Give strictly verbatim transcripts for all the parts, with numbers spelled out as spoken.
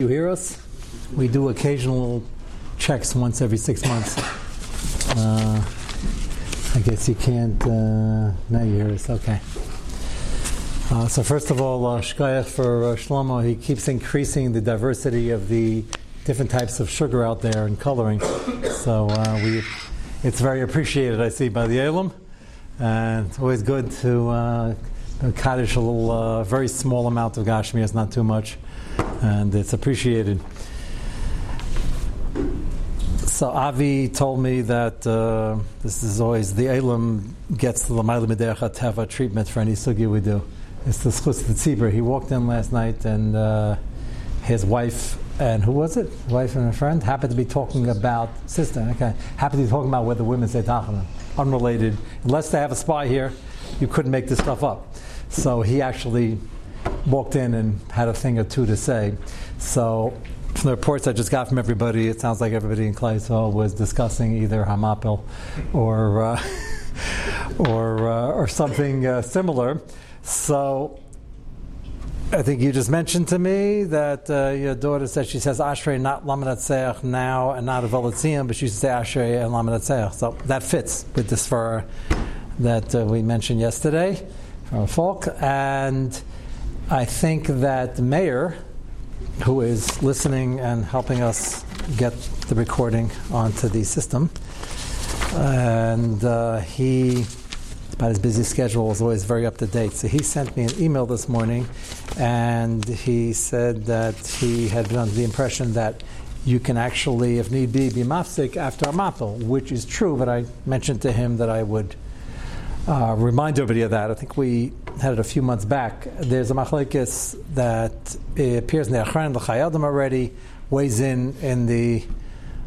You hear us? We do occasional checks once every six months. Uh, I guess you can't. Uh, now you hear us. Okay. Uh, so first of all, uh, shkayach for uh, Shlomo. He keeps increasing the diversity of the different types of sugar out there and coloring. So uh, we, it's very appreciated, I see, by the Elam. And it's always good to uh, kaddish a little, uh, very small amount of Gashmias, not too much. And it's appreciated. So Avi told me that uh, this is always, the Elam gets the L'mayla Miderecha Teva treatment for any sugi we do. It's the Schutz the Tzibur. He walked in last night and uh, his wife, and who was it? Wife and a friend? Happened to be talking about, sister, okay. Happened to be talking about whether women say Tachanun. Unrelated. Unless they have a spy here, you couldn't make this stuff up. So he actually walked in and had a thing or two to say. So from the reports I just got from everybody, it sounds like everybody in Klaisel was discussing either Hamapil or uh, or uh, or something uh, similar. So I think you just mentioned to me that uh, your daughter said she says Ashrei, not Lamanatseach now, and not Avolatziyim, but she should say Ashrei and Lamanatseach. So that fits with this for that uh, we mentioned yesterday from Falk. And I think that Meir, who is listening and helping us get the recording onto the system, and uh, he, about his busy schedule, is always very up to date. So he sent me an email this morning, and he said that he had been under the impression that you can actually, if need be, be mafsik after a mapel, which is true, but I mentioned to him that I would Uh, remind everybody of that. I think we had it a few months back. There's a machlekes that appears in the Achran L'chayadim already, weighs in in the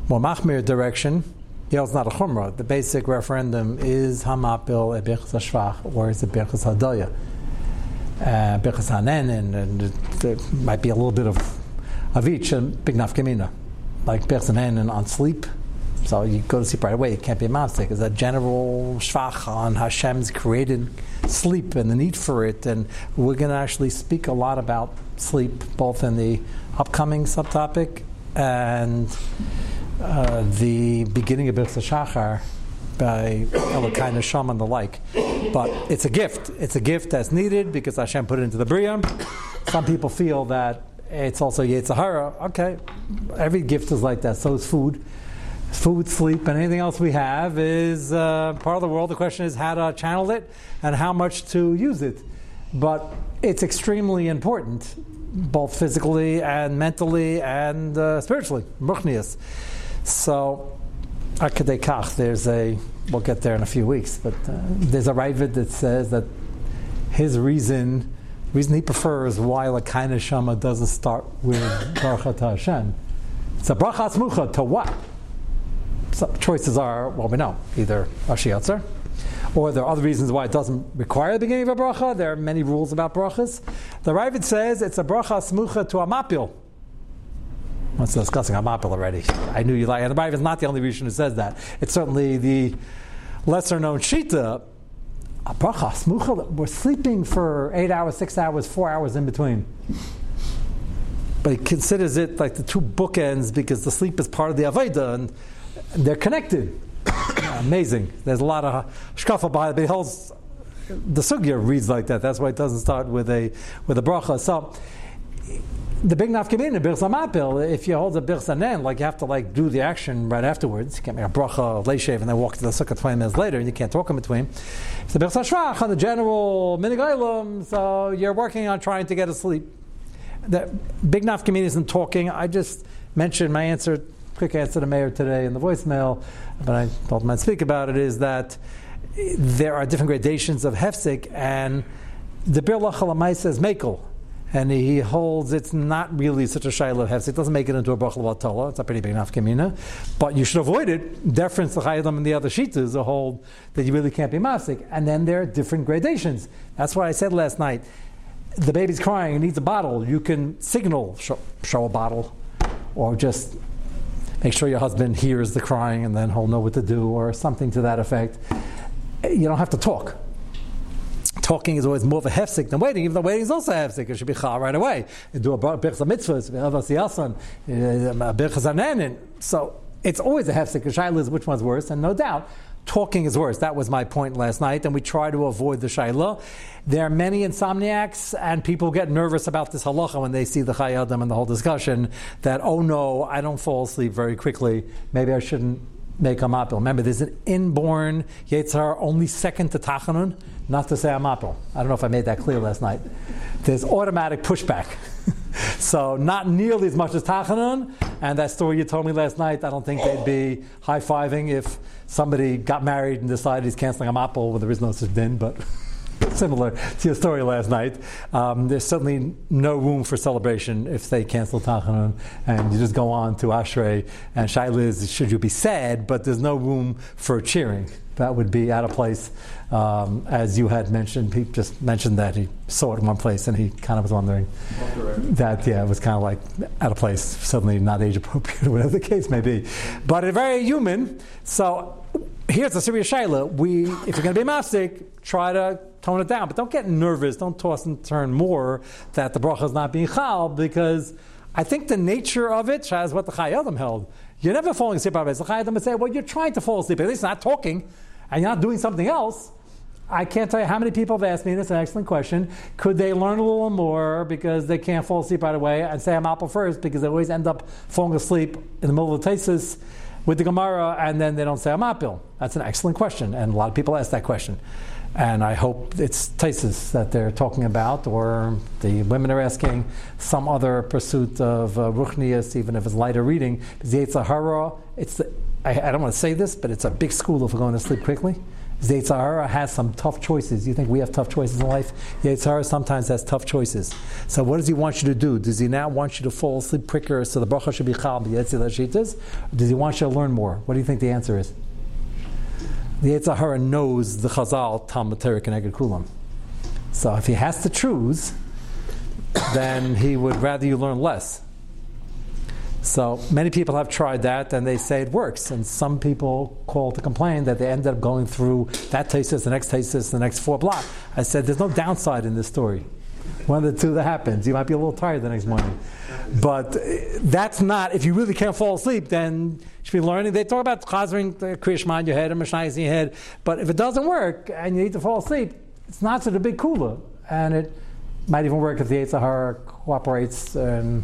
more machmir direction. You know, it's not a chumrah. The basic referendum is hamapil eberchas hashvach or is eberchas hadoya, eberchas hanenin, and there might be a little bit of of each and big nafkamina, like eberchas hanenin on sleep. So you go to sleep right away. It can't be a mafsek. It's a general shvach on Hashem's created sleep and the need for it. And we're going to actually speak a lot about sleep, both in the upcoming subtopic and uh, the beginning of Birchas Shachar by Elokai Neshama and the like. But it's a gift. It's a gift that's needed because Hashem put it into the Bria. Some people feel that it's also Yetzirah. Okay, every gift is like that. So is food. Food, sleep, and anything else we have is uh, part of the world. The question is how to channel it and how much to use it. But it's extremely important, both physically and mentally and uh, spiritually. Ruchnius. So, Akadei Kach, there's a, we'll get there in a few weeks, but uh, there's a Ravid that says that his reason, reason he prefers why L'kai Neshama doesn't start with Baruch Atah Hashem. It's a Baruch Atzmucha, to what? So choices are, well, we know, either Ashiyatzer, or there are other reasons why it doesn't require the beginning of a bracha. There are many rules about brachas. The Ravid says it's a bracha smucha to Amapil. Once discussing Amapil already. I knew you like it. The Ravid is not the only reason who says that. It's certainly the lesser-known Shita. A bracha smucha, we're sleeping for eight hours, six hours, four hours in between. But he considers it like the two bookends because the sleep is part of the Aveda, and they're connected. Amazing. There's a lot of shkafa behind it. But holds, the sugya reads like that. That's why it doesn't start with a with a bracha. So the big nafkamin, the birchas hamapil, if you hold the birchas hanen, like you have to like do the action right afterwards. You can't make a bracha leishev and then walk to the sukkah twenty minutes later, and you can't talk in between. It's the birchas hashvach on the general minigaylam. So you're working on trying to get asleep. The big nafkamin isn't talking. I just mentioned my answer. Quick answer to Mayor today in the voicemail, but I told him I'd speak about it, is that there are different gradations of hefsek, and the Bir Lachal Amai says mekel, and he holds it's not really such a shayla of hefsek. It doesn't make it into a brachal batola. It's a pretty big nafkamina, but you should avoid it. Deference to Chayyadim and the other shitas hold that you really can't be mafsek, and then there are different gradations. That's why I said last night, the baby's crying, needs a bottle. You can signal, show, show a bottle, or just make sure your husband hears the crying and then he'll know what to do, or something to that effect. You don't have to talk. talking is always more of a hefsek than waiting, even though waiting is also a hefsek. It should be chal right away. You do a birchas mitzvahs, so it's always a hefsek. The shaila is which one's worse, and no doubt talking is worse. That was my point last night, and we try to avoid the shaila. There are many insomniacs, and people get nervous about this halacha when they see the chayyadim and the whole discussion, that, oh no, I don't fall asleep very quickly, maybe I shouldn't make a mapil. Remember, there's an inborn yetzar, only second to tachanun, not to say a mapil. I don't know if I made that clear last night. There's automatic pushback. So not nearly as much as tachanun, and that story you told me last night, I don't think they'd be high-fiving if somebody got married and decided he's canceling a mapil when there is no such din, but similar to your story last night. Um, there's certainly no room for celebration if they cancel Tachanun and you just go on to Ashrei and Shailiz, should you be sad, but there's no room for cheering. That would be out of place. Um, as you had mentioned, he just mentioned that he saw it in one place and he kind of was wondering that, yeah, it was kind of like out of place, suddenly not age appropriate, whatever the case may be. But it's very human. So here's the serious shaila. We, if you're going to be mafsik, try to tone it down, but don't get nervous, don't toss and turn more that the bracha is not being chal, because I think the nature of it is what the Chayyadim held. You're never falling asleep on it. The Chayyadim would say, well, you're trying to fall asleep, at least not talking, and you're not doing something else. I can't tell you how many people have asked me, and it's an excellent question, could they learn a little more because they can't fall asleep right away and say I'm apple first, because they always end up falling asleep in the middle of the tesis with the Gemara, and then they don't say I'm apple. That's an excellent question, and a lot of people ask that question. And I hope it's tesis that they're talking about, or the women are asking some other pursuit of uh, ruchnius, even if it's lighter reading. Yetzer hara, it's the, I, I don't want to say this, but it's a big school if we're going to sleep quickly. Yetzer hara has some tough choices. You think we have tough choices in life? Yetzer hara sometimes has tough choices. So what does he want you to do? Does he now want you to fall asleep quicker so the bracha should be chal b'yetzi l'shitas? Does he want you to learn more? What do you think the answer is? The Yetzer Hara knows the Chazal, Talmud Torah Keneged Kulam. So if he has to choose, then he would rather you learn less. So many people have tried that, and they say it works. And some people call to complain that they ended up going through that tesis, the next tesis, the next four block. I said, there's no downside in this story. One of the two that happens. You might be a little tired the next morning. But that's not, if you really can't fall asleep, then you should be learning. They talk about chazering the Kriya Shema in your head and Mishnah in your head. But if it doesn't work and you need to fall asleep, it's not such a big kula. And it might even work if the Yetzer Hara cooperates, and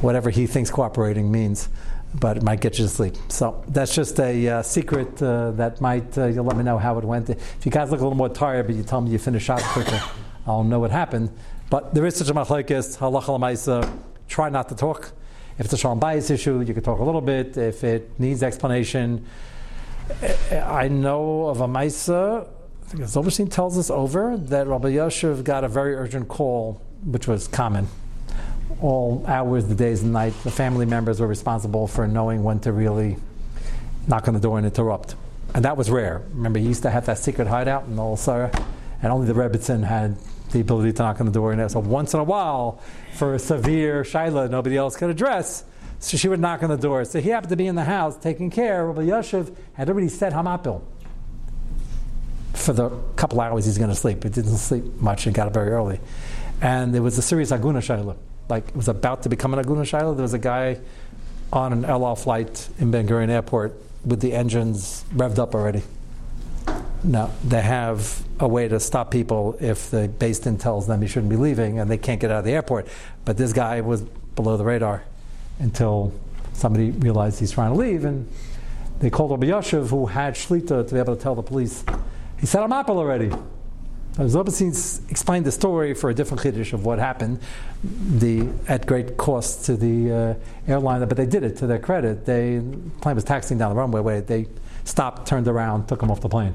whatever he thinks cooperating means. But it might get you to sleep. So that's just a uh, secret uh, that might, uh, you'll let me know how it went. If you guys look a little more tired, but you tell me you finished out quicker, I'll know what happened. But there is such a machlokes, halacha l'maisa, try not to talk. If it's a shalom bayis issue, you can talk a little bit. If it needs explanation, I know of a maisa, I think Zilberstein tells us over, that Rabbi Yoshev got a very urgent call, which was common. All hours, the days and night, the family members were responsible for knowing when to really knock on the door and interrupt. And that was rare. Remember, he used to have that secret hideout in the Old Sarah, and only the Rebbetzin had the ability to knock on the door. And so once in a while, for a severe shaila nobody else could address, so she would knock on the door. So he happened to be in the house taking care. Rabbi Yoshev had already said hamapil for the couple hours he's going to sleep. He didn't sleep much and got up very early. And there was a serious aguna shaila. Like, it was about to become an aguna shaila. There was a guy on an El Al flight in Ben Gurion Airport with the engines revved up already. No, they have a way to stop people if the base then tells them you shouldn't be leaving and they can't get out of the airport. But this guy was below the radar until somebody realized he's trying to leave, and they called Rabbi Yoshev, who had shlita to be able to tell the police. He said, I'm up already. Zilberstein explained the story for a different Kiddush of what happened, the at great cost to the uh, airline, but they did it to their credit. They, the plane was taxiing down the runway, wait, they stopped, turned around, took him off the plane.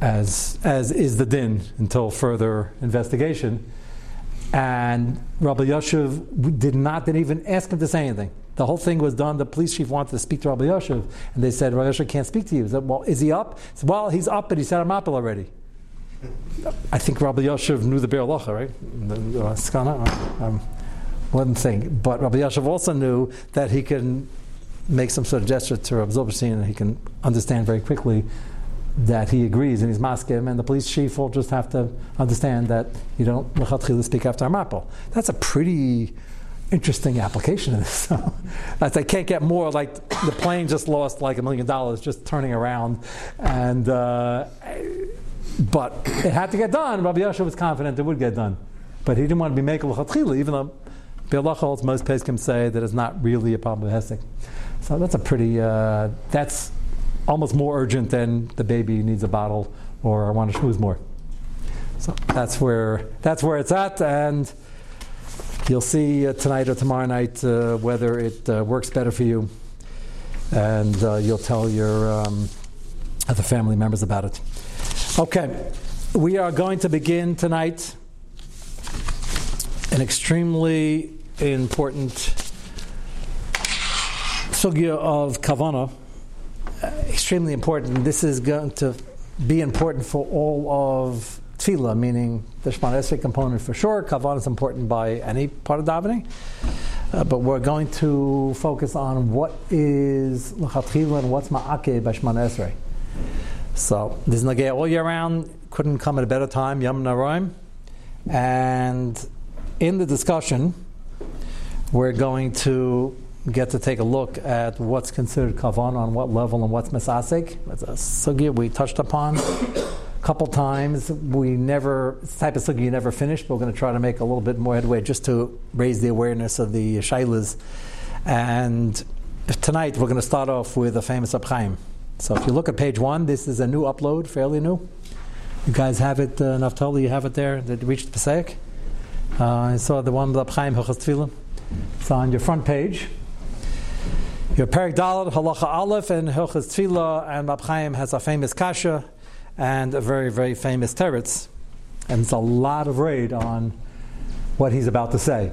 As as is the din until further investigation, and Rabbi Yoshev did not didn't even ask him to say anything. The whole thing was done. The police chief wanted to speak to Rabbi Yoshev, and they said Rabbi Yoshev can't speak to you. He said, well, is he up? He said, well, he's up, but he said I'm up already. I think Rabbi Yoshev knew the Be'er Halacha, right? Um, one thing, but Rabbi Yoshev also knew that he can make some sort of gesture to Rabbi Zilberstein, and he can understand very quickly that he agrees and he's maskim, and the police chief will just have to understand that you don't lechatchila speak after Harmapol. That's a pretty interesting application of this. So, I can't get more like the plane just lost like a million dollars just turning around, and uh, but it had to get done. Rabbi Yasha was confident it would get done, but he didn't want to be making lechatchila, even though Bialachol, most Pesachim say that it's not really a problem with Hesek. So that's a pretty uh, that's almost more urgent than the baby needs a bottle or I want to schmooze more. So that's where that's where it's at, and you'll see uh, tonight or tomorrow night uh, whether it uh, works better for you, and uh, you'll tell your um, other family members about it. Okay, we are going to begin tonight an extremely important sugya of kavanah. Uh, extremely important. This is going to be important for all of tefillah, meaning the Shemona Esrei component for sure. Kavanah is important by any part of davening, uh, but we're going to focus on what is l'chatchila and what's ma'akeh by Shemona Esrei. So this is nageh all year round. Couldn't come at a better time. Yom Naraim, and in the discussion, we're going to get to take a look at what's considered kavanah, on what level, and what's mesasek. That's a sugya we touched upon a couple times. We never, it's the type of sugya you never finished, but we're going to try to make a little bit more headway just to raise the awareness of the shailas. And tonight we're going to start off with a famous Abchaim. So if you look at page one, this is a new upload, fairly new. You guys have it, uh, Naftali, you have it there, that reached Pesach. Uh, I saw the one with Abchaim Hilchos Tefillah. It's on your front page. Your Perek Daled, Halacha Aleph, and Hilchos Tefillah, and Rab Chaim has a famous kasha and a very, very famous teretz, and it's a lot of raid on what he's about to say.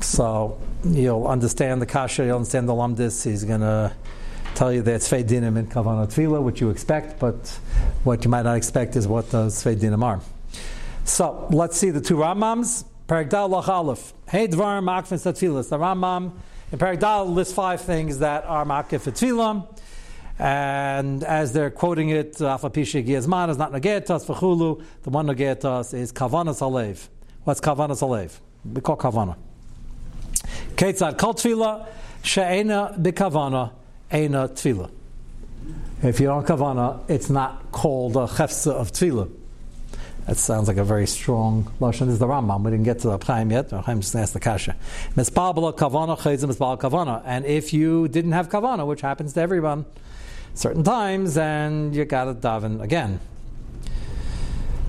So you'll understand the kasha, you'll understand the lamdis. He's going to tell you that Tzvei Dinim and Kavanah Tefillah, which you expect, but what you might not expect is what the Tzvei Dinim are. So let's see the two Rambams. Perek Daled, Halacha Aleph. Hey Dvar, Ma'akfin Satfilas. The Rambam in Perek Daled lists five things that are ma'akif for tefillah, and as they're quoting it, Afapisha Giyazman is not nagetas for chulu. The one nagetas is kavanah salev. What's kavanah salev? We call kavanah. Ketzad kol tefillah she'ena b'kavanah ena tefillah. If you don't kavanah, it's not called a chefsa of tefillah. That sounds like a very strong lashon. This is the Rambam. We didn't get to the Chaim yet. The Chaim just asked the kasha. Mispabla kavana chayzim mispabla kavana. And if you didn't have kavana, which happens to everyone, certain times, and you got to daven again.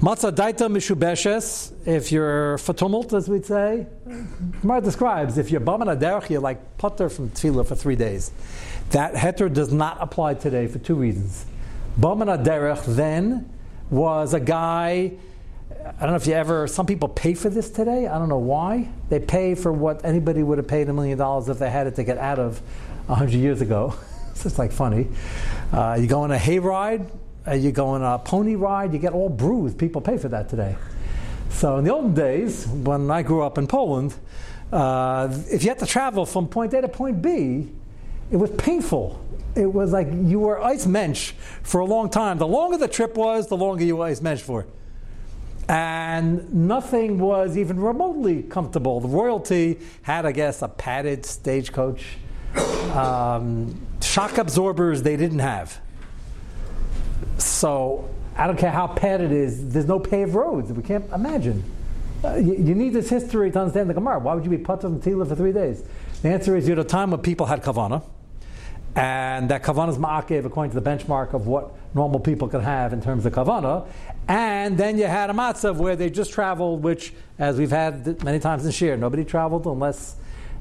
Matzah daita mishubeshes. If you're for tumult, as we'd say, Gemara describes if you're bam on a derech, you're like putter from tefillah for three days. That heter does not apply today for two reasons. Bam on a derech then was a guy, I don't know if you ever, some people pay for this today, I don't know why. They pay for what anybody would have paid a million dollars if they had it to get out of one hundred years ago. It's just like funny. Uh, you go on a hayride, uh, you go on a pony ride, you get all bruised. People pay for that today. So in the old days, when I grew up in Poland, uh, if you had to travel from point A to point B, it was painful. It was like you were ice mensch for a long time. The longer the trip was, the longer you were ice mensch for. And nothing was even remotely comfortable. The royalty had, I guess, a padded stagecoach. Um, shock absorbers they didn't have. So I don't care how padded it is, there's no paved roads. We can't imagine. Uh, you, you need this history to understand the Gemara. Why would you be putter and tefillah for three days? The answer is you're at a time when people had kavanah. And that kavanah is ma'akev according to the benchmark of what normal people could have in terms of kavanah. And then you had a matzav where they just traveled, which, as we've had many times in Shir, nobody traveled unless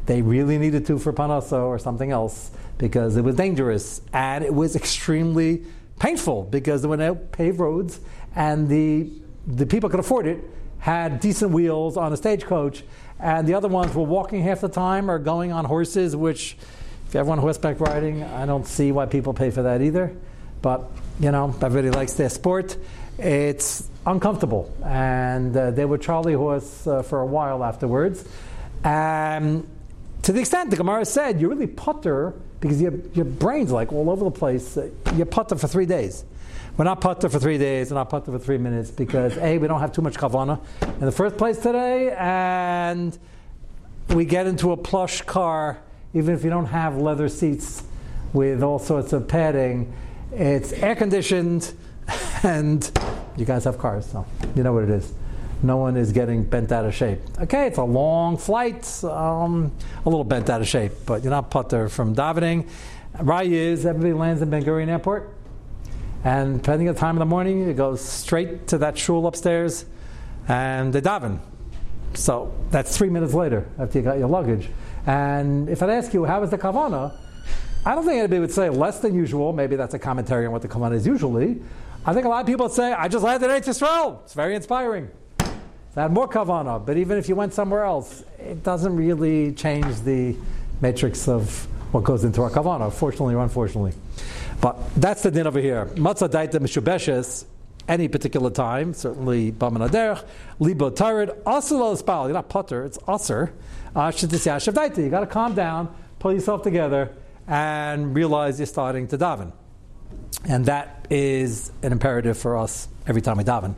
they really needed to for panasa or something else, because it was dangerous. And it was extremely painful because there were no paved roads, and the the people could afford it had decent wheels on a stagecoach, and the other ones were walking half the time or going on horses, which... If you have one horseback riding, I don't see why people pay for that either. But, you know, everybody likes their sport. It's uncomfortable. And uh, they were Charlie horse uh, for a while afterwards. Um, to the extent the Gemara said, you're really putter because your, your brain's like all over the place. You're putter for three days. We're not putter for three days, we're not putter for three minutes because A, we don't have too much kavana in the first place today, and we get into a plush car, even if you don't have leather seats with all sorts of padding. It's air conditioned, and you guys have cars, so you know what it is. No one is getting bent out of shape. Okay, it's a long flight, um, a little bent out of shape, but you're not putter from davening. Raya is everybody lands in Ben Gurion Airport, and depending on the time of the morning, it goes straight to that shul upstairs, and they daven. So that's three minutes later after you got your luggage. And if I'd ask you, how was the kavanah? I don't think anybody would say less than usual. Maybe that's a commentary on what the kavanah is usually. I think a lot of people would say, I just landed at Eretz Yisrael. It's very inspiring. So I had more kavanah. But even if you went somewhere else, it doesn't really change the matrix of what goes into our kavanah, fortunately or unfortunately. But that's the din over here. Matzah daita meshubeshes, any particular time, certainly bamanaderch, libo tired, asur l'spal, you're not putter, it's asur, daita. You got to calm down, pull yourself together, and realize you're starting to daven. And that is an imperative for us every time we daven.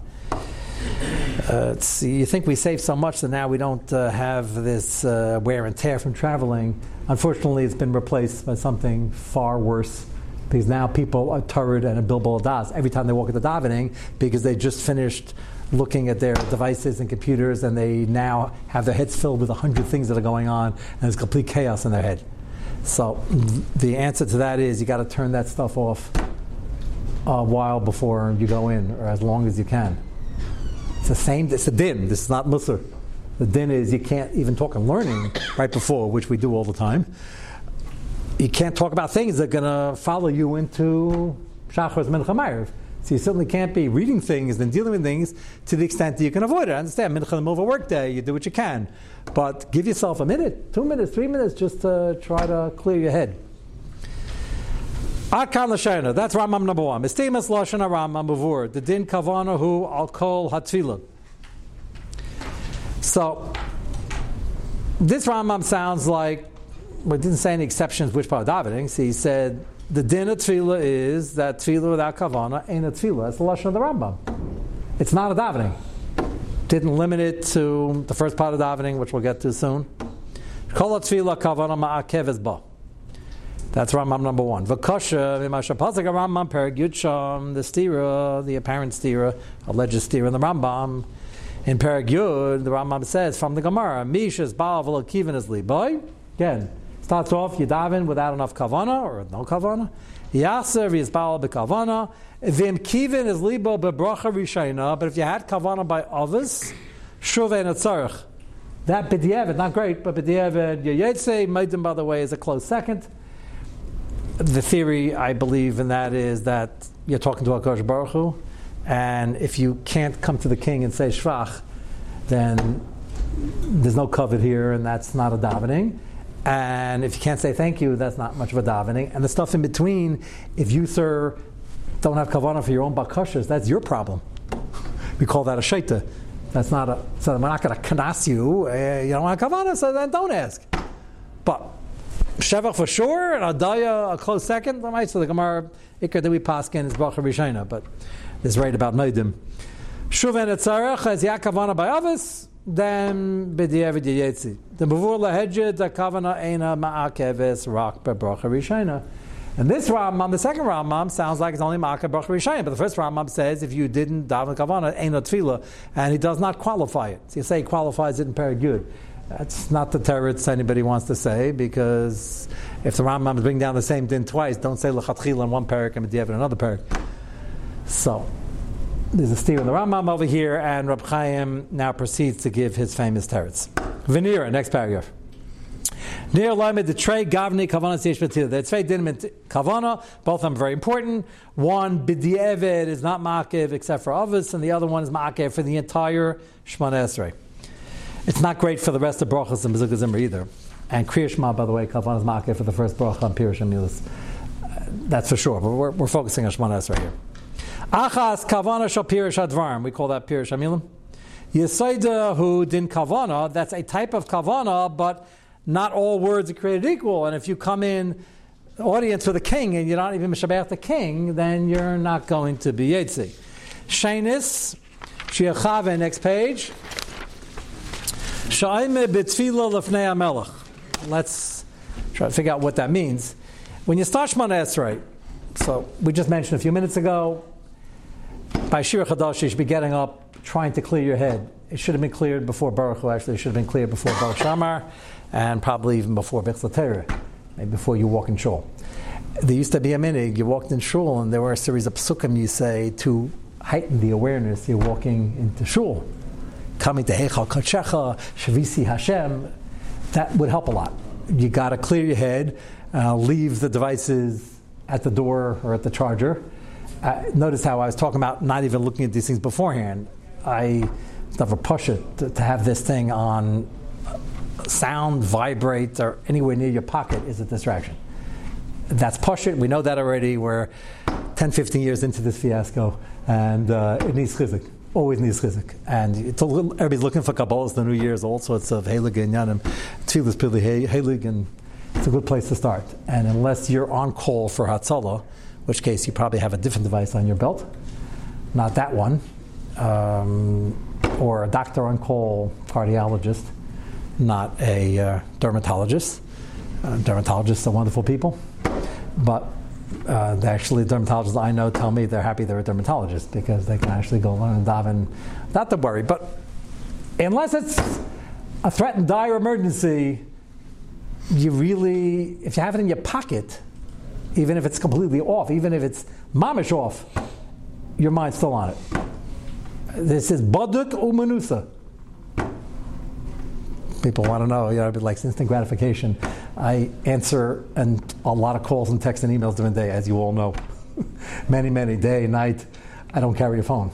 Uh, it's, you think we save so much that now we don't uh, have this uh, wear and tear from traveling. Unfortunately, it's been replaced by something far worse, because now people are turrid and a bilbul das every time they walk into davening, because they just finished looking at their devices and computers, and they now have their heads filled with a hundred things that are going on, and there's complete chaos in their head. So the answer to that is you got to turn that stuff off a while before you go in, or as long as you can. It's the same, it's a din, this is not musr. The din is you can't even talk on learning right before, which we do all the time. You can't talk about things that are going to follow you into Shachar's Mincha Ma'ariv. So you certainly can't be reading things and dealing with things to the extent that you can avoid it. I understand, Mincha in the middle of a work day, you do what you can. But give yourself a minute, two minutes, three minutes, just to try to clear your head. Akan l'shayna, that's Rambam number one. Mistimas Lashon HaRambam b'vur, the din kavanahu al kol hatfilah. So, this Rambam sounds like, well, it didn't say any exceptions which part of davening, so he said, the din of tefillah is that tefillah without kavanah ain't a tefillah. That's the lashon of the Rambam. It's not a davening. Didn't limit it to the first part of davening, which we'll get to soon. Kol tefillah kavanah ma'akeves ba. That's Rambam number one. V'kasha v'masha pasuk Rambam perek yud sham, the stira, the apparent stira, alleged stira in the Rambam. In perek yud, the Rambam says from the Gemara, mishas ba'al v'lo kiven es libo. Again. Starts off, you daven without enough kavana, or no kavana. Yaser v'yizbal b'kavana. V'im kivin is libo b'bracha rishayna. But if you had kavana by others, shuveh netzarech. That b'diavad, not great, but b'diavad, yayetze, meidim, by the way, is a close second. The theory, I believe, in that is that you're talking to HaKadosh Baruch Hu, and if you can't come to the king and say shvach, then there's no covet here, and that's not a davening. And if you can't say thank you, that's not much of a davening. And the stuff in between, if you, sir, don't have kavanah for your own bakashas, that's your problem. We call that a shaita. That's not a, so we're not going to kanas you. Uh, you don't want kavanah, so then don't ask. But shevach for sure, and adaya a close second. Right? So the Gemara, Iker Dewi Paskin is bracha rishayna, but it's right about meidim. Shuven etzarech, as ya kavanah by others, then b'diavad yayetzi. The mavur lahedjed the kavana eina ma'akeves rak bebracha rishayna. And this Rambam, the second Rambam, sounds like it's only ma'akev bracha rishayna. But the first Rambam says if you didn't daven kavana eina tefila, and he does not qualify it. So you say he qualifies it in perek yud. That's not the teretz anybody wants to say, because if the Rambam is bringing down the same din twice, don't say lechatchila in one parak and b'diavad in another parak. So. There's a steer in the Rambam over here, and Reb Chaim now proceeds to give his famous teretz. Venira, next paragraph. Near Lamed, the Trey Gavni Kavana Seish. The Trey Dinman Kavana, both of them very important. One, B'di'evid, is not Ma'akev except for others, and the other one is Ma'akev for the entire Shemona Esrei. It's not great for the rest of Brachas and Mezuzah Zimra either. And Kriya Shema, by the way, Kavana is Ma'akev for the first Bracha on Pirush and Milus. That's for sure, but we're, we're focusing on Shemona Esrei here. Achas kavana shal pirush advarim. We call that pirush hamilim. Yesaidah who din kavana. That's a type of kavana, but not all words are created equal. And if you come in audience with a king and you're not even Mishabach the king, then you're not going to be Yetzi. Shainis, Shiachave, next page. Sha'ime b'tfila lefnei HaMelech. Let's try to figure out what that means. When you start Shemona Esrei, so we just mentioned a few minutes ago, by Shira Chadash, you should be getting up, trying to clear your head. It should have been cleared before Baruch Hu, actually. It should have been cleared before Baruch Shamar, and probably even before Bechlat Torah, maybe before you walk in shul. There used to be a minute, you walked in shul, and there were a series of psukim, you say, to heighten the awareness you're walking into shul. Coming to Heichal Kodshecha, Shavisi Hashem, that would help a lot. You got to clear your head, uh, leave the devices at the door or at the charger. Uh, notice how I was talking about not even looking at these things beforehand. I never push it to, to have this thing on sound, vibrate, or anywhere near your pocket is a distraction. That's push it. We know that already. We're ten, fifteen years into this fiasco, and uh, it needs chizuk. Always needs chizuk. And it's a little, everybody's looking for Kabbalah's, the New Year's, all sorts of heilig and yanim, tefillas, pili heilig, and it's a good place to start. And unless you're on call for Hatzalah, in which case you probably have a different device on your belt, not that one, um, or a doctor on call, cardiologist, not a uh, dermatologist. Uh, dermatologists are wonderful people, but uh, actually dermatologists I know tell me they're happy they're a dermatologist because they can actually go learn and daven, not to worry. But unless it's a threat and dire emergency, you really, if you have it in your pocket, even if it's completely off, even if it's mamish off, your mind's still on it. This is baduk umanusa. People want to know, you know, it'd be like instant gratification. I answer and a lot of calls and texts and emails during the day, as you all know. many, many, day, night. I don't carry a phone.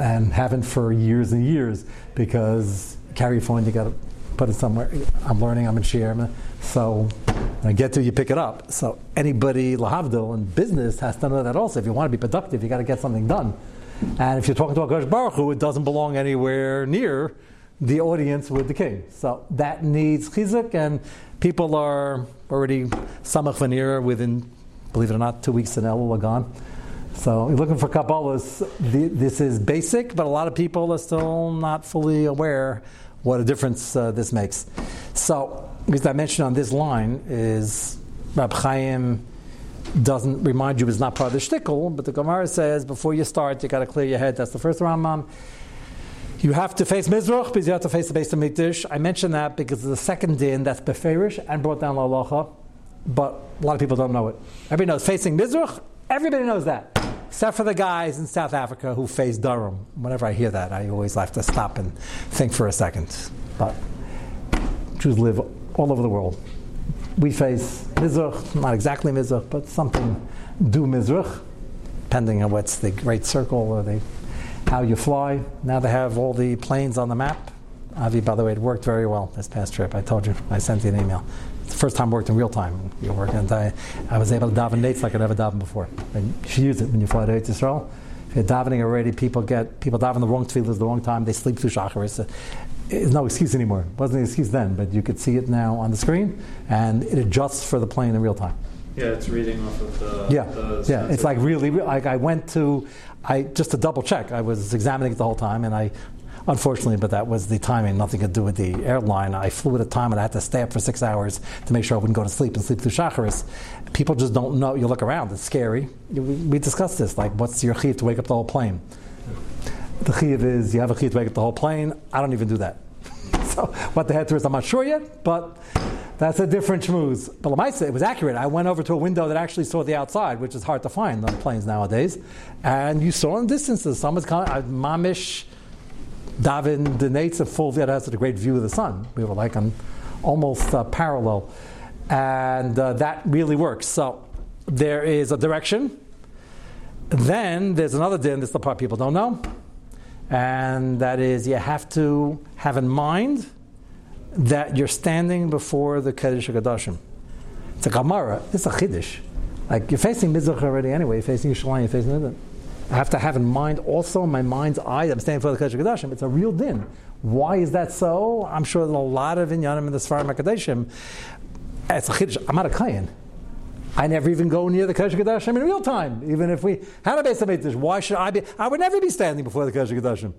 And haven't for years and years, because carry a phone, you got to put it somewhere. I'm learning, I'm in Shir. So when I get to, you pick it up. So anybody, lahavdil, in business has to know that also. If you want to be productive, you got to get something done. And if you're talking to a Akadosh Baruch Hu, it doesn't belong anywhere near the audience with the king. So that needs chizuk, and people are already samach v'nira within, believe it or not, two weeks in Elul are gone. So you're looking for Kabbalahs. This is basic, but a lot of people are still not fully aware what a difference uh, this makes. So, as I mentioned on this line, is Rab Chaim doesn't remind you it's not part of the shtickle, but the Gemara says before you start, you got to clear your head. That's the first Rambam. You have to face Mizrach because you have to face the Beis Hamikdash. I mentioned that because the second din that's beferish and brought down l'alacha, but a lot of people don't know it. Everybody knows facing Mizrach. Everybody knows that, except for the guys in South Africa who face Durham. Whenever I hear that, I always have to stop and think for a second. But Jews live all over the world. We face Mizrach, not exactly Mizrach, but something do Mizrach, depending on what's the great circle or the how you fly. Now they have all the planes on the map. Avi, by the way, it worked very well this past trip. I told you, I sent you an email. It's the first time I worked in real time. You work, and I, I was able to daven dates like I never davened before. And you should use it when you fly to Eretz Yisrael. If you're davening already, people get people daven the wrong tefillas the wrong time. They sleep through shacharis. There's no excuse anymore. It wasn't an excuse then, but you could see it now on the screen, and it adjusts for the plane in real time. Yeah, it's reading off of the... Yeah, the yeah. It's like really... Like I went to... I Just to double check, I was examining it the whole time, and I... Unfortunately, but that was the timing. Nothing to do with the airline. I flew at a time, and I had to stay up for six hours to make sure I wouldn't go to sleep and sleep through shacharis. People just don't know. You look around. It's scary. We discussed this. Like, what's your chiyuv to wake up the whole plane? The chiyuv is you have a chiyuv to wake up the whole plane. I don't even do that. So what the head to is, I'm not sure yet, but... That's a different schmooze. But Lamaisa, it was accurate. I went over to a window that actually saw the outside, which is hard to find on planes nowadays. And you saw in distances, someone's calling, Mamish, Davin, the Nates, and full view. It has a great view of the sun. We were like on almost uh, parallel. And uh, that really works. So there is a direction. Then there's another din, that's the part people don't know. And that is you have to have in mind that you're standing before the Kodesh HaKodashim. It's a Gemara. It's a Chiddush. Like, you're facing Mizrach already anyway. You're facing Yerushalayim. You're facing Mizrach. I have to have in mind also, in my mind's eye, I'm standing for the Kodesh HaKadoshim. It's a real din. Why is that so? I'm sure there's a lot of inyanim in the Sfarim HaKadoshim. It's a Chiddush. I'm not a Kayin. I never even go near the Kodesh HaKadoshim in real time. Even if we had a base of Kodesh, why should I be? I would never be standing before the Kodesh HaKadoshim.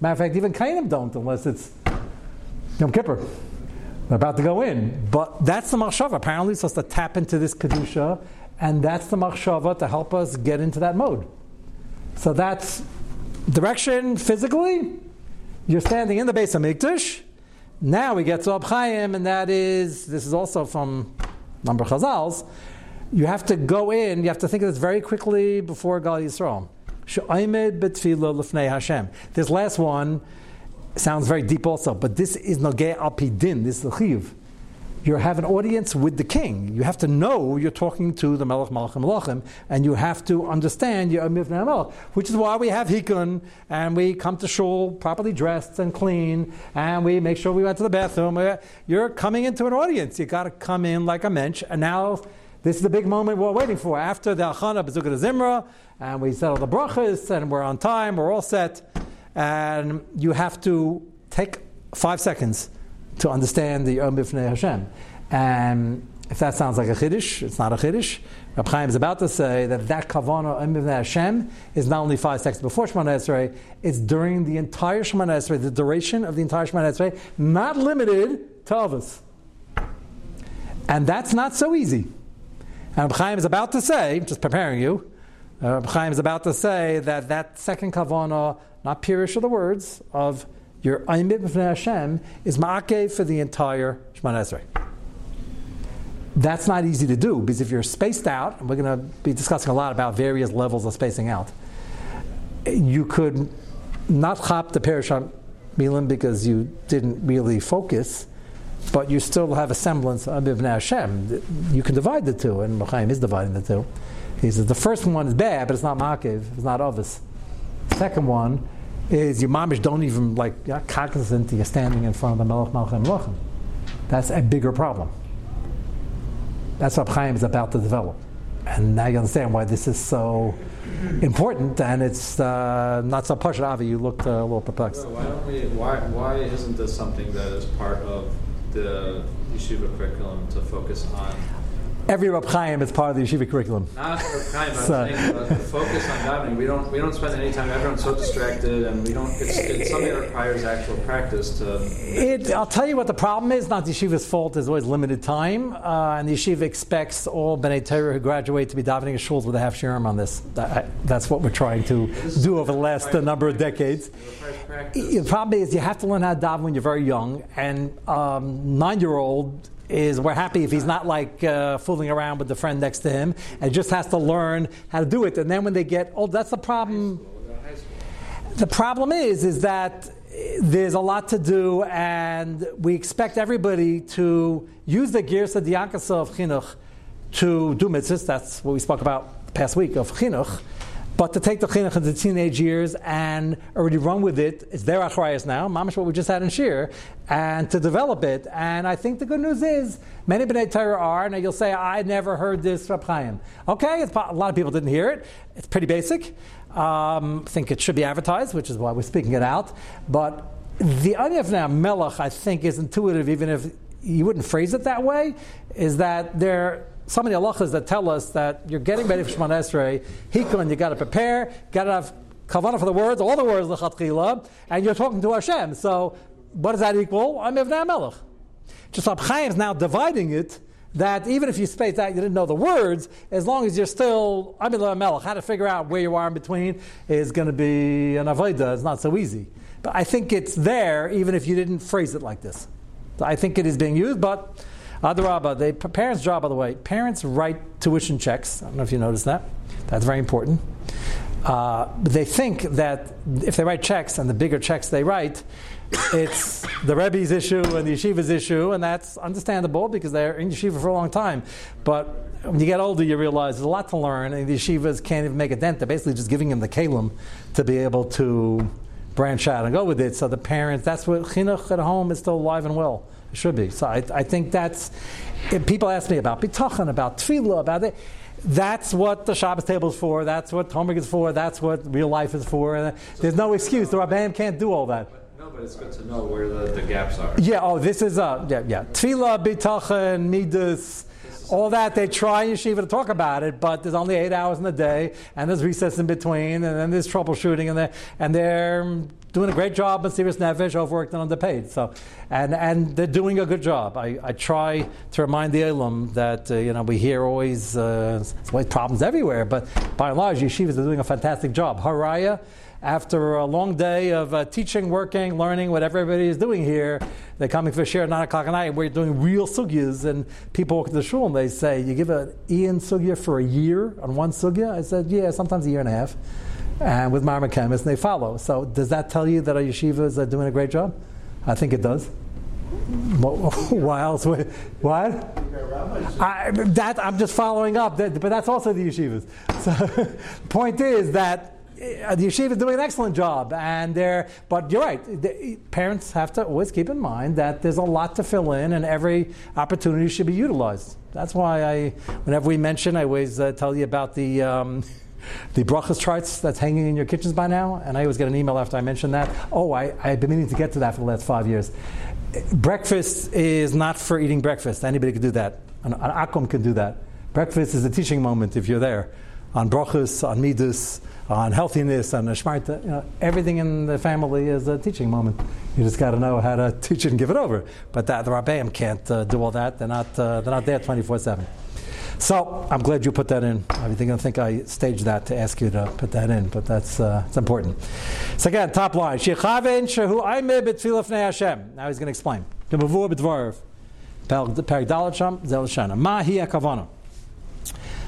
Matter of fact, even Kayinim don't, unless it's Yom Kippur. They're about to go in. But that's the Machshava. Apparently it's supposed to tap into this Kedusha, and that's the Machshava to help us get into that mode. So that's direction physically. You're standing in the base of Mikdash. Now we get to Ab Chaim, and that is, this is also from number Chazals. You have to go in, you have to think of this very quickly before Gal Yisrael. She'omed b'tfila l'fnei Hashem. This last one sounds very deep also, but this is Nogeh al pi din, this is the Chiv. You have an audience with the king. You have to know you're talking to the Melech Malachim Malachim, and you have to understand your Amir Vnei Melech, which is why we have Hikun, and we come to shul properly dressed and clean, and we make sure we went to the bathroom. You're coming into an audience. You got to come in like a mensch. And now this is the big moment we're waiting for. After the Achana B'Zukah Zimra, and we settle the brachas, and we're on time. We're all set, and you have to take five seconds to understand the Yom B'Fnei Hashem. And if that sounds like a Chiddush, it's not a Chiddush. Reb Chaim is about to say that that Kavanah Yom B'Fnei Hashem is not only five seconds before Shemona Esrei, it's during the entire Shemona Esrei, the duration of the entire Shemona Esrei, not limited to Avos. And that's not so easy. And Reb Chaim is about to say, just preparing you, uh, Reb Chaim is about to say that that second Kavanah, not Pirush of the words, of your Ayimit B'Fnei Hashem is Ma'akeh for the entire Shemona Esrei. That's not easy to do, because if you're spaced out, and we're going to be discussing a lot about various levels of spacing out, you could not chop the Pirush Milim because you didn't really focus, but you still have a semblance of Ayimit B'Fnei Hashem. You can divide the two, and Chaim is dividing the two. He says the first one is bad, but it's not Ma'akeh, it's not Avos. The second one is your mamish don't even, like, you're not cognizant that you're standing in front of the Melech Malachim Malachim. That's a bigger problem. That's what Chaim is about to develop. And now you understand why this is so important, and it's uh, not so pashut. Avi, you looked uh, a little perplexed. Well, why, don't we, why, why isn't this something that is part of the yeshiva curriculum to focus on? Every Reb Chaim is part of the yeshiva curriculum. Not Reb Chaim, but so. I'm saying the focus on davening. We don't, we don't spend any time. Everyone's so distracted, and we don't. It's, it's something that requires actual practice. To it, I'll tell you what the problem is. Not the yeshiva's fault. There's always limited time, uh, and the yeshiva expects all B'nai Torah who graduate to be davening at shuls with a half shirim on this. That, that's what we're trying to do over the last uh, number of decades. The problem is you have to learn how to daven when you're very young, and um, nine-year-old. Is we're happy if he's not like uh, fooling around with the friend next to him, and just has to learn how to do it. And then when they get old, that's the problem. The problem is, is that there's a lot to do, and we expect everybody to use the Girsa Diakasa of Chinuch to do mitzvahs. That's what we spoke about past week of Chinuch. But to take the chinuch into teenage years and already run with it, it's their achrayas now, mamash what we just had in Shir, and to develop it. And I think the good news is, many B'nai Torah are, and you'll say, I never heard this Reb Chaim. Okay, it's, a lot of people didn't hear it. It's pretty basic. Um, I think it should be advertised, which is why we're speaking it out. But the Ayimit B'nei Melech, I think, is intuitive, even if you wouldn't phrase it that way, is that they're so many halachas that tell us that you're getting ready for Shemona Esrei, Hikun, you got to prepare, got to have kavanah for the words, all the words lechatchila, and you're talking to Hashem. So what does that equal? Ayimit B'nei Melech. Just Reb Chaim is now dividing it that even if you spaced out, you didn't know the words, as long as you're still Ayimit B'nei Melech, how to figure out where you are in between is going to be an avodah. It's not so easy. But I think it's there, even if you didn't phrase it like this. So I think it is being used, but Adarabba, they parents' job, by the way, parents write tuition checks. I don't know if you noticed that. That's very important. Uh, they think that if they write checks, and the bigger checks they write, it's the Rebbe's issue and the yeshiva's issue, and that's understandable because they're in yeshiva for a long time. But when you get older, you realize there's a lot to learn, and the yeshivas can't even make a dent. They're basically just giving them the kalim to be able to branch out and go with it. So the parents, that's what chinuch at home is still alive and well. It should be. So I, I think that's, people ask me about bitachon, about tefillah, about it. That's what the Shabbos table is for. That's what homework is for. That's what real life is for. There's no excuse. The Rabbanim can't do all that. No, but it's good to know where the, the gaps are. Yeah. Oh, this is uh, yeah, yeah. Tefillah, bitachon, midas, all that. They try in yeshiva to talk about it, but there's only eight hours in the day, and there's recess in between, and then there's troubleshooting, and they and they're doing a great job in serious nefesh, overworked and underpaid. So, and and they're doing a good job. I, I try to remind the Elam that uh, you know we hear always uh, there's always problems everywhere, but by and large yeshivas are doing a fantastic job. Haraya. After a long day of uh, teaching, working, learning, whatever everybody is doing here, they're coming for a share at nine o'clock at night, and we're doing real sugyas, and people walk to the shul and they say, you give an Ian sugya for a year on one sugya? I said, yeah, sometimes a year and a half, and with Ma'amar Chemes, and they follow. So does that tell you that our yeshivas are doing a great job? I think it does. Why else? Would, what? I, that, I'm just following up, that, but that's also the yeshivas. So the point is that the yeshiva is doing an excellent job, and they're, but you're right. The, parents have to always keep in mind that there's a lot to fill in, and every opportunity should be utilized. That's why I, whenever we mention, I always uh, tell you about the um, the brachas charts that's hanging in your kitchens by now, and I always get an email after I mention that. Oh, I, I've been meaning to get to that for the last five years. Breakfast is not for eating breakfast. Anybody can do that. An, an akum can do that. Breakfast is a teaching moment if you're there. On brachas, on midas, on healthiness, on shmarta, you know, everything in the family is a teaching moment. You just got to know how to teach it and give it over. But that, the Rabbeim can't uh, do all that. They're not. Uh, they're not there twenty-four seven. So I'm glad you put that in. I think I think I staged that to ask you to put that in, but that's uh, it's important. So again, top line: Shechaven shehu aimeh b'tefillah fnei Hashem. Now he's going to explain. The mavur b'dvarav, perik daled sham zelshana. Ma hi hakavana.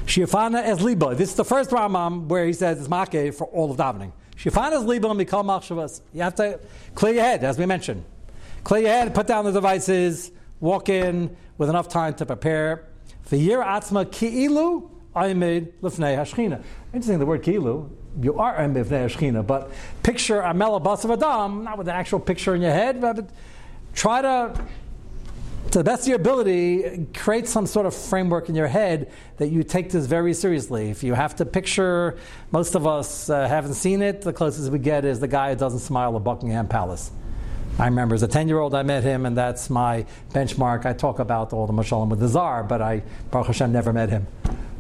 Shifana es liba. This is the first Rambam where he says it's makeh for all of davening. Shifana es liba mikol machshavas. You have to clear your head, as we mentioned. Clear your head, put down the devices, walk in with enough time to prepare. V'yir atzma ki'ilu oimed lifnei hashchina. Interesting, the word ki'ilu. You are oimed lifnei hashchina, but picture a melabas of Adam, not with an actual picture in your head, but try to, to the best of your ability, create some sort of framework in your head that you take this very seriously. If you have to picture, most of us uh, haven't seen it, the closest we get is the guy who doesn't smile at Buckingham Palace. I remember as a ten-year-old I met him, and that's my benchmark. I talk about all the mashalim with the Tsar, but I, Baruch Hashem, never met him.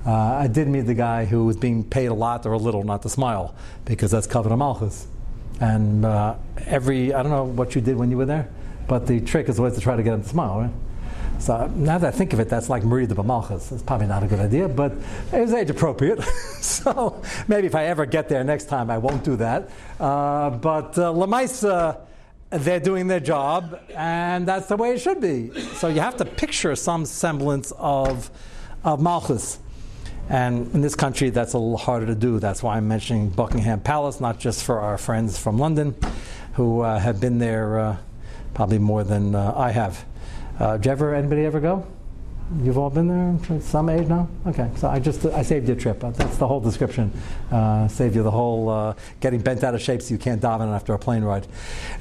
Uh, I did meet the guy who was being paid a lot or a little not to smile, because that's Kavod HaMalchus. And uh, every, I don't know what you did when you were there, but the trick is always to try to get him to smile, right? So now that I think of it, that's like Maria de Bamalchus. It's probably not a good idea, but it was age appropriate. So maybe if I ever get there next time, I won't do that. Uh, but uh, Lamaisa, they're doing their job, and that's the way it should be. So you have to picture some semblance of, of Malchus. And in this country, that's a little harder to do. That's why I'm mentioning Buckingham Palace, not just for our friends from London who uh, have been there uh, probably more than uh, I have. Uh, did you ever, anybody ever go? You've all been there at some age now? Okay, so I just, I saved your trip. That's the whole description. Uh, saved you the whole uh, getting bent out of shape so you can't dive in after a plane ride.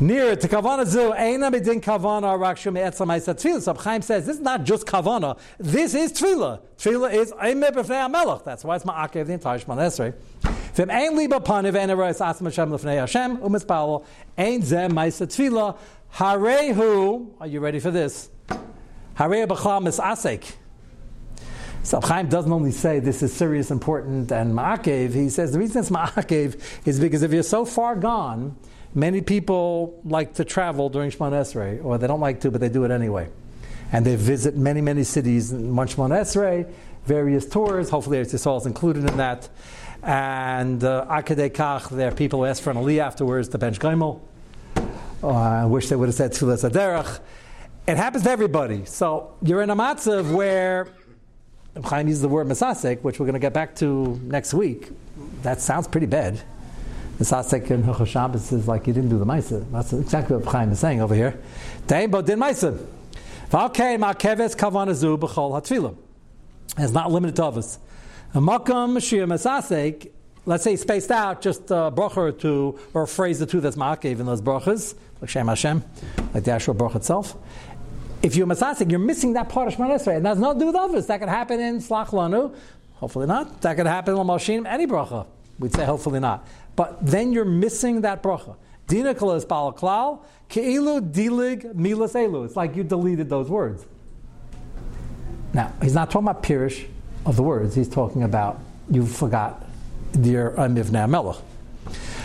Near to Kavana Zu, Eina Midin Kavana Rakshum Etzam Aisa Tefillah. So Chaim says, this is not just Kavana, this is Tefillah. Tefillah is Eimeh B'fnei HaMelech. That's why it's Ma'akev, the entire Shemona Esrei. Vim Ein Liba Paniv Ein Ereis Asma Hashem L'fnei Hashem U'mispalo Ein Zeh Maisa Tefillah Harehu. Are you ready for this? Harei b'chlam is asek. So Chaim doesn't only say this is serious, important, and ma'akev. He says the reason it's ma'akev is because if you're so far gone, many people like to travel during Shemona Esrei, or they don't like to, but they do it anyway. And they visit many, many cities in Shemona Esrei, various tours. Hopefully Eretz Yisrael is included in that. And akadei kach, there are people who ask for an aliyah afterwards to bench gomel. Uh, I wish they would have said tefillas haderech. It happens to everybody. So you're in a matzav where Chaim uses the word mesasek, which we're going to get back to next week. That sounds pretty bad. Mesasek in Hilchos Shabbos is like you didn't do the ma'aseh. That's exactly what Chaim is saying over here. Dein bo din ma'aseh. V'alkei ma'keves kavana zu b'chol hatfilim. It's not limited to us. A makam she'er mesasek. Let's say spaced out just a bracha or two, or a phrase or two that's ma'akev in those brachas, like Shem Hashem, like the actual bracha itself. If you're masasik, you're missing that part of Shemona Esrei, and that's not to do with others. That could happen in Slach Lanu, Hopefully not. That could happen in L'mal Shinim, any bracha. We'd say hopefully not. But then you're missing that bracha. Dina kala is bala klal, ke'ilu dilig milas elu. It's like you deleted those words. Now, he's not talking about pirish of the words. He's talking about you forgot your mivnei melech.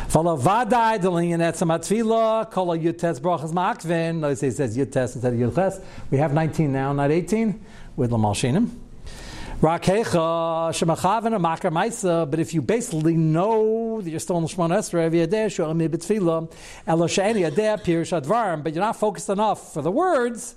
Follow Vadai, the linyan etzma tefila, kol yutes brachas ma'akvin. Notice he says yutes instead of yutes. We have nineteen now, not eighteen, with L'mal Shinim. Rakecha shemachavin a makar ma'isa. But if you basically know that you're still in Shemona Esrei, v'yadeh shu'amid b'tefila, elo she'eni yadeh pirish advarim, but you're not focused enough for the words,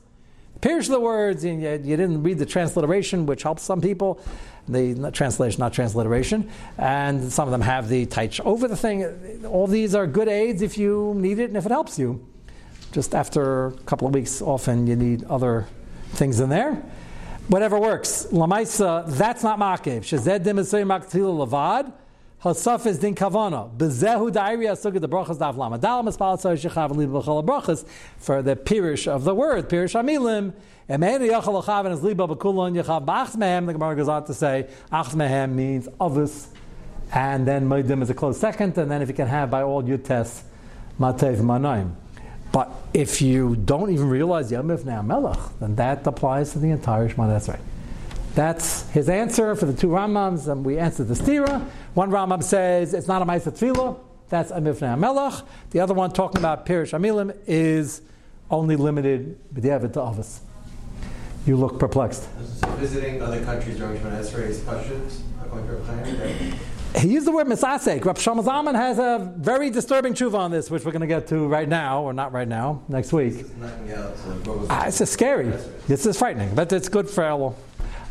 pirish the words, and you, you didn't read the transliteration, which helps some people. The not translation, not transliteration, and some of them have the taich over the thing. All these are good aids if you need it and if it helps you. Just after a couple of weeks, often you need other things in there. Whatever works. Lamaisa, that's not ma'akev. Shezed demisay ma'ktila levad. Hasaf is din kavana. Bezehu da'iri asugah the brachas dav lama. Dal mispalatzay shechav liba b'chol brachas for the pirish of the word pirish amilim. And the Gemara goes on to say, Achmehem means others, and then Moedim is a close second, and then if you can have by all Yutes, Matev Manaim. But if you don't even realize Yom Mivnei HaMelech, then that applies to the entire Shemona Esrei. That's his answer for the two Rambams, and we answered the Stira. One Rambam says it's not a Ma'aseh Tefillah, that's Yom Mivnei HaMelech. The other one talking about Pirish Amilim is only limited b'diavad to Avos. You look perplexed. So visiting other countries during Shemona Esrei questions? Not going for a he used the word misasek. Rav Shlomo Zalman has a very disturbing tshuva on this, which we're going to get to right now, or not right now, next week. This is nothing else. What was uh, it's just scary. This is frightening, but it's good for all.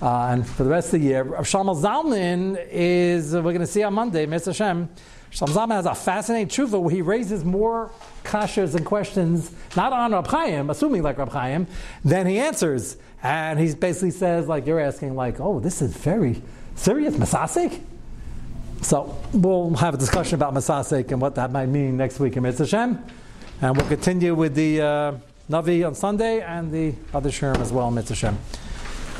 Uh, and for the rest of the year, Rav Shlomo Zalman is, uh, we're going to see on Monday, Mister Hashem, Shlomo Zalman has a fascinating tshuva where he raises more kashas and questions, not on Rab Chaim, assuming like Rab Chaim, than he answers. And he basically says, like, you're asking, like, oh, this is very serious, Masasik? So we'll have a discussion about Masasik and what that might mean next week in Mitzvah Shem. And we'll continue with the uh, Navi on Sunday and the other Shurim as well in Mitzvah Shem.